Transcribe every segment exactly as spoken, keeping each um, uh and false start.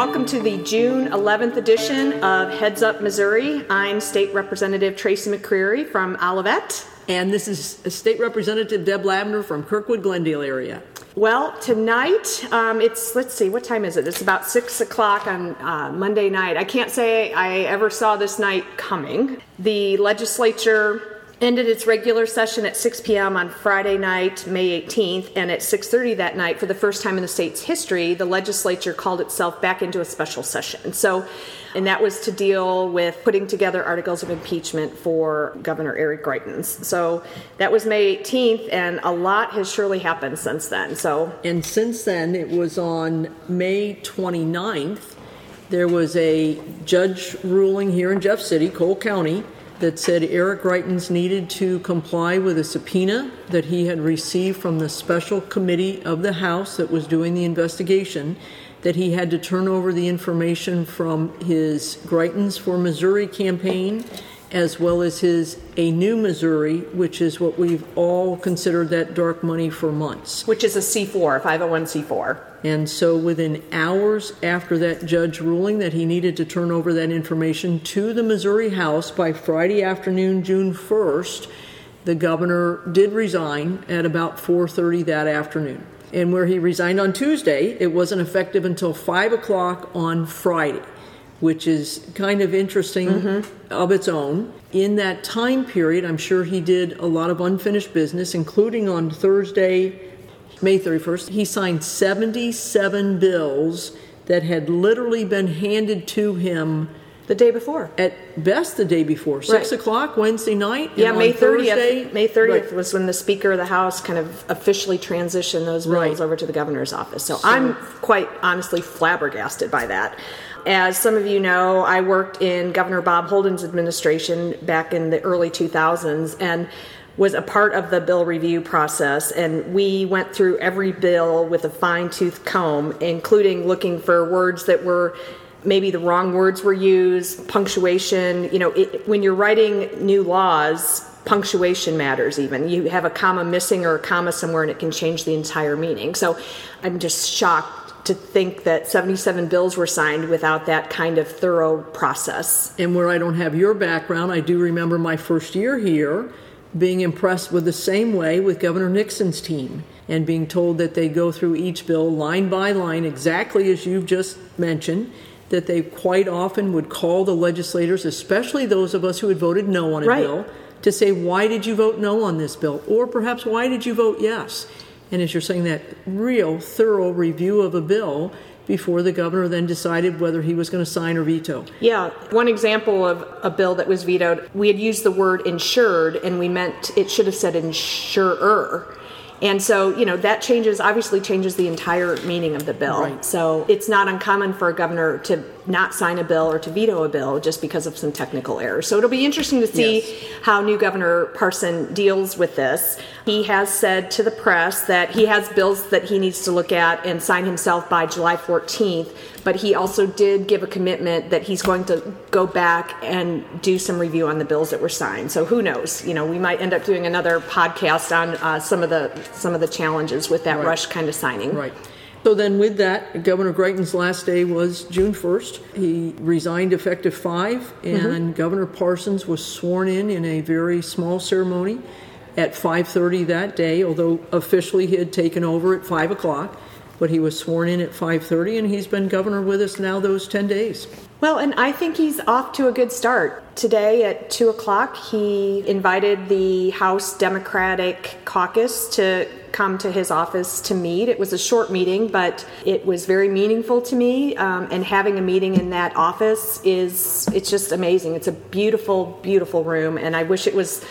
Welcome to the June eleventh edition of Heads Up Missouri. I'm State Representative Tracy McCreary from Olivet. And this is State Representative Deb Labner from Kirkwood Glendale area. Well, tonight, um, it's, let's see, what time is it? It's about six o'clock on uh, Monday night. I can't say I ever saw this night coming. The legislature ended its regular session at six p.m. on Friday night, May eighteenth, and at six thirty that night, for the first time in the state's history, the legislature called itself back into a special session. So, and that was to deal with putting together articles of impeachment for Governor Eric Greitens. So that was May eighteenth, and a lot has surely happened since then. So, and since then, it was on May twenty-ninth, there was a judge ruling here in Jeff City, Cole County, that said Eric Greitens needed to comply with a subpoena that he had received from the special committee of the House that was doing the investigation, that he had to turn over the information from his Greitens for Missouri campaign, as well as his A New Missouri, which is what we've all considered that dark money for months. Which is a C four, five oh one C four. And so within hours after that judge ruling that he needed to turn over that information to the Missouri House by Friday afternoon, June first, the governor did resign at about four thirty that afternoon. And where he resigned on Tuesday, it wasn't effective until five o'clock on Friday, which is kind of interesting mm-hmm. of its own. In that time period, I'm sure he did a lot of unfinished business, including on Thursday, May thirty-first, he signed seventy-seven bills that had literally been handed to him the day before. At best, the day before. Right. Six o'clock Wednesday night. Yeah, May thirtieth. May thirtieth right. was when the Speaker of the House kind of officially transitioned those bills right. over to the governor's office. So, so I'm quite honestly flabbergasted by that. As some of you know, I worked in Governor Bob Holden's administration back in the early two thousands and was a part of the bill review process, and we went through every bill with a fine-tooth comb, including looking for words that were maybe the wrong words were used, punctuation. You know, it, when you're writing new laws, punctuation matters even. You have a comma missing or a comma somewhere, and it can change the entire meaning. So I'm just shocked to think that seventy-seven bills were signed without that kind of thorough process. And where I don't have your background, I do remember my first year here being impressed with the same way with Governor Nixon's team and being told that they go through each bill line by line, exactly as you've just mentioned, that they quite often would call the legislators, especially those of us who had voted no on a right. bill, to say, why did you vote no on this bill? Or perhaps, why did you vote yes? And as you're saying, that real thorough review of a bill before the governor then decided whether he was going to sign or veto. Yeah. One example of a bill that was vetoed, we had used the word insured, and we meant it should have said insurer. And so, you know, that changes, obviously changes the entire meaning of the bill. Right. So it's not uncommon for a governor to not sign a bill or to veto a bill just because of some technical errors. So it'll be interesting to see yes. how new Governor Parson deals with this. He has said to the press that he has bills that he needs to look at and sign himself by July fourteenth, but he also did give a commitment that he's going to go back and do some review on the bills that were signed. So who knows? You know, we might end up doing another podcast on uh, some of the some of the challenges with that right. rush kind of signing. Right. So then with that, Governor Greitens' last day was June first. He resigned effective five, and mm-hmm. Governor Parsons was sworn in in a very small ceremony at five thirty that day, although officially he had taken over at five o'clock. But he was sworn in at five thirty, and he's been governor with us now those ten days. Well, and I think he's off to a good start. Today at two o'clock, he invited the House Democratic Caucus to come to his office to meet. It was a short meeting, but it was very meaningful to me. Um, and having a meeting in that office is, it's just amazing. It's a beautiful, beautiful room, and I wish it was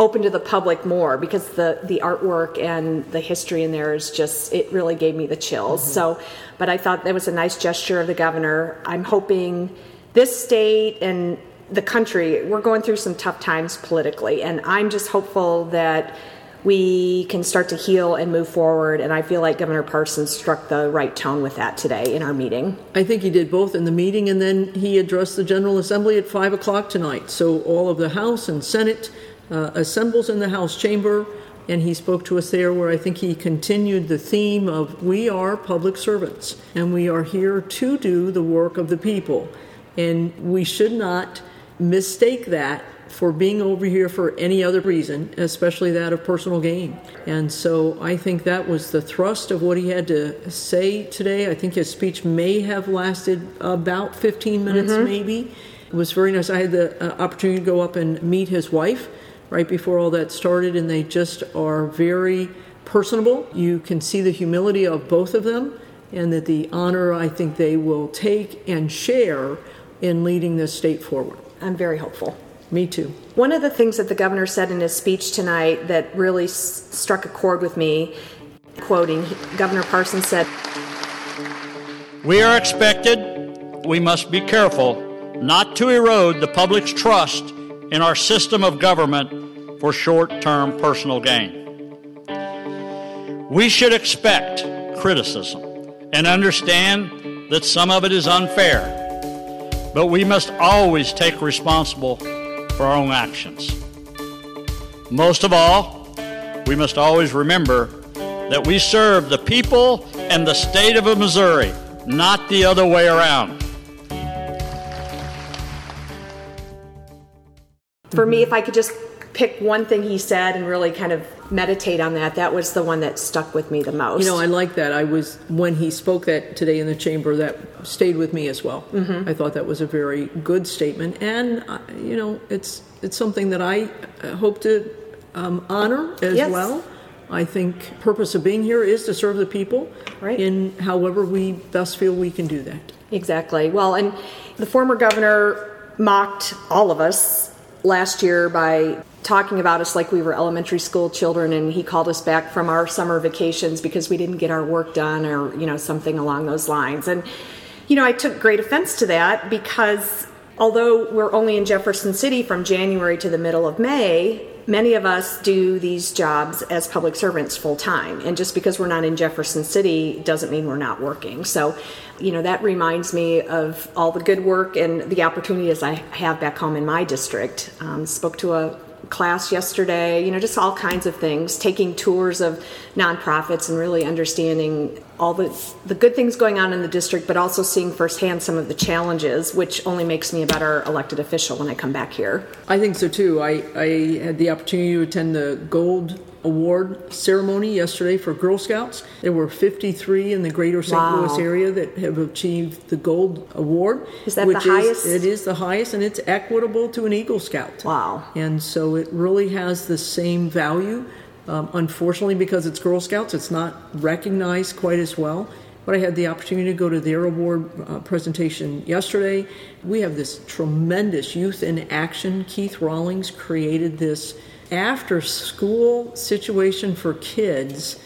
open to the public more, because the, the artwork and the history in there is just, it really gave me the chills. Mm-hmm. So, but I thought that was a nice gesture of the governor. I'm hoping this state and the country, we're going through some tough times politically, and I'm just hopeful that we can start to heal and move forward, and I feel like Governor Parson struck the right tone with that today in our meeting. I think he did both in the meeting, and then he addressed the General Assembly at five o'clock tonight. So all of the House and Senate Uh, assembles in the House chamber, and he spoke to us there, where I think he continued the theme of we are public servants, and we are here to do the work of the people. And we should not mistake that for being over here for any other reason, especially that of personal gain. And so I think that was the thrust of what he had to say today. I think his speech may have lasted about fifteen minutes, mm-hmm. maybe. It was very nice. I had the uh, opportunity to go up and meet his wife right before all that started, and they just are very personable. You can see the humility of both of them, and that the honor I think they will take and share in leading this state forward. I'm very hopeful. Me too. One of the things that the governor said in his speech tonight that really s- struck a chord with me, quoting Governor Parson, said, "We are expected, we must be careful, not to erode the public's trust in our system of government for short-term personal gain. We should expect criticism and understand that some of it is unfair, but we must always take responsible for our own actions. Most of all, we must always remember that we serve the people and the state of Missouri, not the other way around." For me, if I could just pick one thing he said and really kind of meditate on that, that was the one that stuck with me the most. You know, I like that. I was, when he spoke that today in the chamber, that stayed with me as well. Mm-hmm. I thought that was a very good statement. And, you know, it's it's something that I hope to um, honor as yes. well. I think purpose of being here is to serve the people right. in however we best feel we can do that. Exactly. Well, and the former governor mocked all of us last year by talking about us like we were elementary school children, and he called us back from our summer vacations because we didn't get our work done, or, you know, something along those lines. And, you know, I took great offense to that, because although we're only in Jefferson City from January to the middle of May, many of us do these jobs as public servants full time. And just because we're not in Jefferson City doesn't mean we're not working. So, you know, that reminds me of all the good work and the opportunities I have back home in my district. Um, spoke to a class yesterday, you know, just all kinds of things, taking tours of nonprofits and really understanding all the the good things going on in the district, but also seeing firsthand some of the challenges, which only makes me a better elected official when I come back here. I think so too. I, I had the opportunity to attend the Gold Award ceremony yesterday for Girl Scouts. There were fifty-three in the greater Saint Wow. Louis area that have achieved the Gold Award. Is that which the highest? Is, it is the highest, and it's equitable to an Eagle Scout. Wow. And so it really has the same value. Um, unfortunately, because it's Girl Scouts, it's not recognized quite as well. But I had the opportunity to go to their award uh, presentation yesterday. We have this tremendous Youth in Action. Keith Rawlings created this after-school situation for kids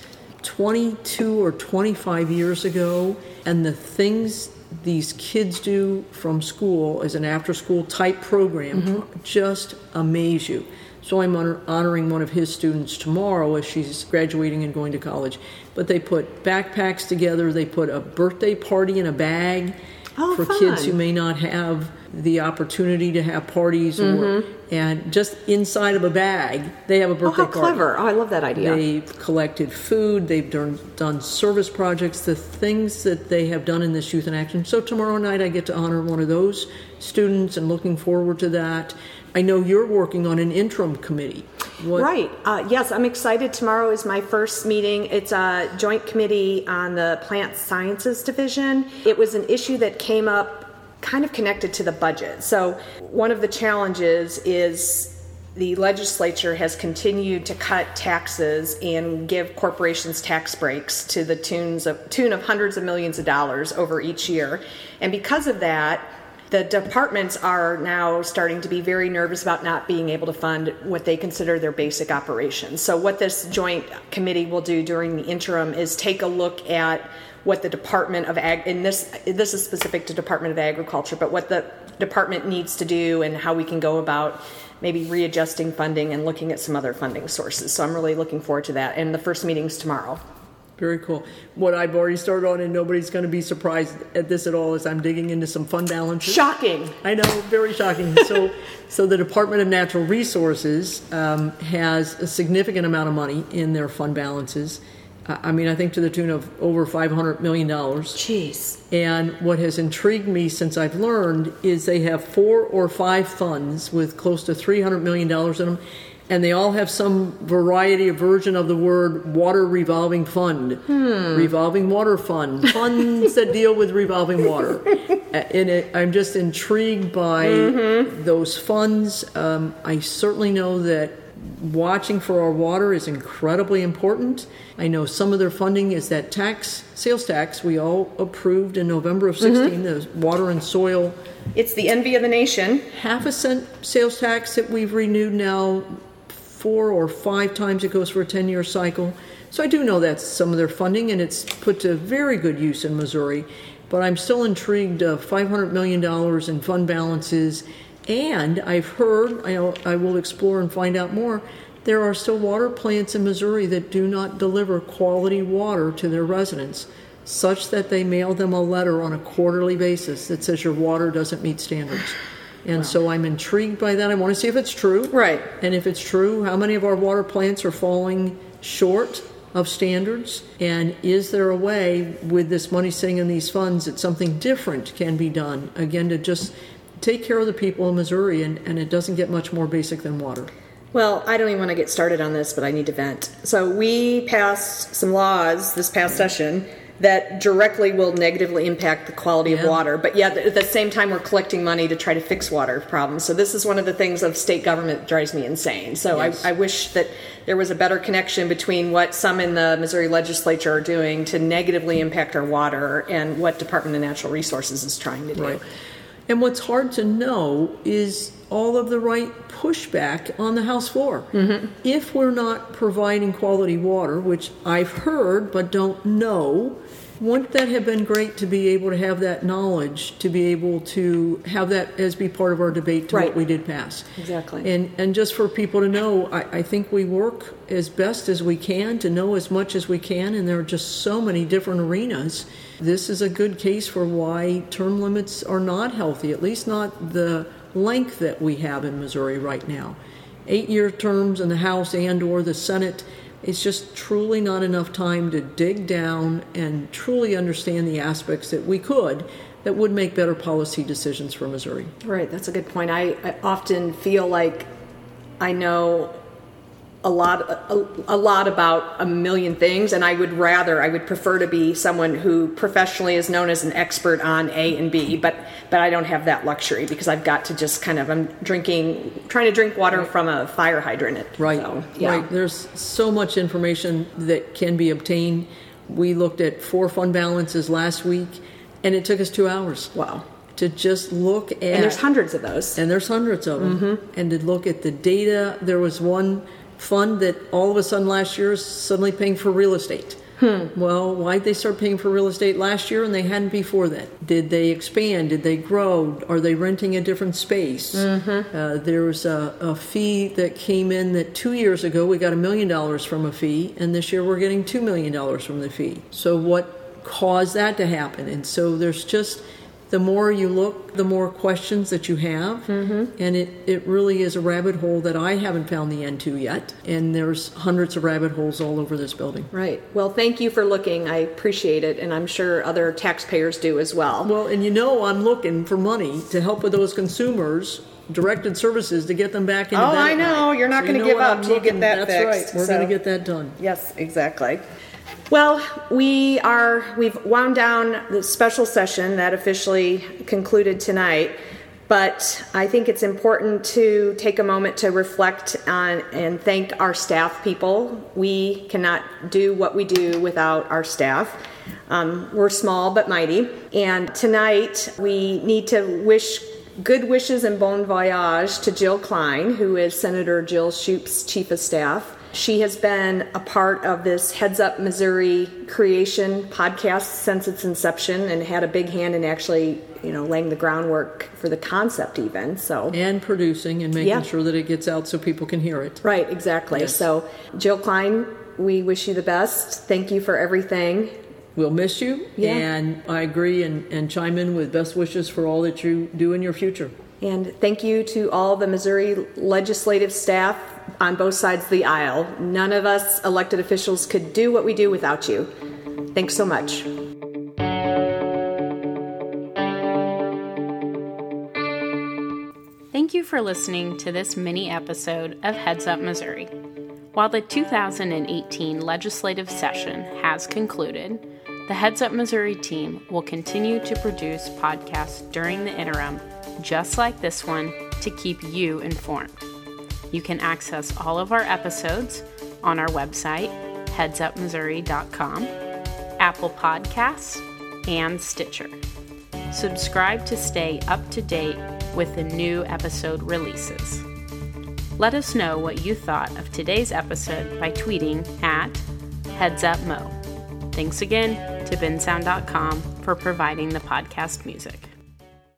twenty-two or twenty-five years ago, and the things these kids do from school as an after-school type program mm-hmm. just amaze you. So I'm honoring one of his students tomorrow as she's graduating and going to college. But they put backpacks together. They put a birthday party in a bag oh, for fun. Kids who may not have the opportunity to have parties mm-hmm. or... And just inside of a bag, they have a birthday party. Oh, how clever. Party. Oh, I love that idea. They've collected food. They've done, done service projects, the things that they have done in this Youth in Action. So tomorrow night I get to honor one of those students, and looking forward to that. I know you're working on an interim committee. What? Right. Uh, yes, I'm excited. Tomorrow is my first meeting. It's a joint committee on the Plant Sciences Division. It was an issue that came up kind of connected to the budget. So one of the challenges is the legislature has continued to cut taxes and give corporations tax breaks to the tunes of, tune of hundreds of millions of dollars over each year. And because of that, the departments are now starting to be very nervous about not being able to fund what they consider their basic operations. So what this joint committee will do during the interim is take a look at what the Department of Ag, and this this is specific to Department of Agriculture, but what the department needs to do and how we can go about maybe readjusting funding and looking at some other funding sources. So I'm really looking forward to that. And the first meeting's tomorrow. Very cool. What I've already started on, and nobody's going to be surprised at this at all, is I'm digging into some fund balances. Shocking. I know, very shocking. So so the Department of Natural Resources um, has a significant amount of money in their fund balances. Uh, I mean, I think to the tune of over five hundred million dollars. Jeez. And what has intrigued me since I've learned is they have four or five funds with close to three hundred million dollars in them. And they all have some variety of version of the word water revolving fund, hmm. revolving water fund, funds that deal with revolving water. And it, I'm just intrigued by mm-hmm. those funds. Um, I certainly know that watching for our water is incredibly important. I know some of their funding is that tax, sales tax, we all approved in November of sixteen, mm-hmm. the water and soil. It's the envy of the nation. Half a cent sales tax that we've renewed now. Four or five times it goes for a ten-year cycle. So I do know that's some of their funding, and it's put to very good use in Missouri. But I'm still intrigued. Uh, five hundred million dollars in fund balances. And I've heard, I, I will explore and find out more, there are still water plants in Missouri that do not deliver quality water to their residents, such that they mail them a letter on a quarterly basis that says your water doesn't meet standards. And wow. so I'm intrigued by that. I want to see if it's true. Right. And if it's true, how many of our water plants are falling short of standards? And is there a way, with this money sitting in these funds, that something different can be done, again, to just take care of the people in Missouri, and, and it doesn't get much more basic than water? Well, I don't even want to get started on this, but I need to vent. So we passed some laws this past session that directly will negatively impact the quality yeah. of water. But yeah, at the same time, we're collecting money to try to fix water problems. So this is one of the things of state government that drives me insane. So yes. I, I wish that there was a better connection between what some in the Missouri legislature are doing to negatively impact our water and what Department of Natural Resources is trying to do. Right. And what's hard to know is all of the right pushback on the House floor. Mm-hmm. If we're not providing quality water, which I've heard but don't know, wouldn't that have been great to be able to have that knowledge, to be able to have that as be part of our debate to right. what we did pass? Exactly. And and just for people to know, I, I think we work as best as we can to know as much as we can, and there are just so many different arenas. This is a good case for why term limits are not healthy, at least not the length that we have in Missouri right now. Eight-year terms in the House and or the Senate. It's just truly not enough time to dig down and truly understand the aspects that we could that would make better policy decisions for Missouri. Right, that's a good point. I, I often feel like I know a lot a, a lot about a million things, and I would rather, I would prefer to be someone who professionally is known as an expert on A and B, but, but I don't have that luxury because I've got to just kind of, I'm drinking, trying to drink water right. from a fire hydrant. Right, so, yeah. right. There's so much information that can be obtained. We looked at four fund balances last week, and it took us two hours. Wow. To just look at... And there's hundreds of those. And there's hundreds of them. Mm-hmm. And to look at the data, there was one fund that all of a sudden last year is suddenly paying for real estate. Hmm. Well, why'd they start paying for real estate last year and they hadn't before that? Did they expand? Did they grow? Are they renting a different space? Mm-hmm. Uh, there was a, a fee that came in that two years ago we got a million dollars from a fee, and this year we're getting two million dollars from the fee. So what caused that to happen? And so there's just... The more you look, the more questions that you have, mm-hmm. and it, it really is a rabbit hole that I haven't found the end to yet, and there's hundreds of rabbit holes all over this building. Right. Well, thank you for looking. I appreciate it, and I'm sure other taxpayers do as well. Well, and you know I'm looking for money to help with those consumers, directed services, to get them back into oh, that. Oh, I know. You're not so going to give up until you get that That's fixed. That's right. We're so. going to get that done. Yes, exactly. Well, we are, we've wound down the special session that officially concluded tonight, but I think it's important to take a moment to reflect on and thank our staff people. We cannot do what we do without our staff. Um, we're small but mighty, and tonight we need to wish good wishes and bon voyage to Jill Klein, who is Senator Jill Shoup's Chief of Staff. She has been a part of this Heads Up Missouri creation podcast since its inception and had a big hand in actually, you know, laying the groundwork for the concept even. So and producing and making yeah. sure that it gets out so people can hear it. Right, exactly. Yes. So Jill Klein, we wish you the best. Thank you for everything. We'll miss you. Yeah. And I agree and, and chime in with best wishes for all that you do in your future. And thank you to all the Missouri legislative staff on both sides of the aisle. None of us elected officials could do what we do without you. Thanks so much. Thank you for listening to this mini episode of Heads Up Missouri. While the two thousand eighteen legislative session has concluded, the Heads Up Missouri team will continue to produce podcasts during the interim, just like this one, to keep you informed. You can access all of our episodes on our website, heads up missouri dot com, Apple Podcasts, and Stitcher. Subscribe to stay up to date with the new episode releases. Let us know what you thought of today's episode by tweeting at HeadsUpMo. Thanks again to bensound dot com for providing the podcast music.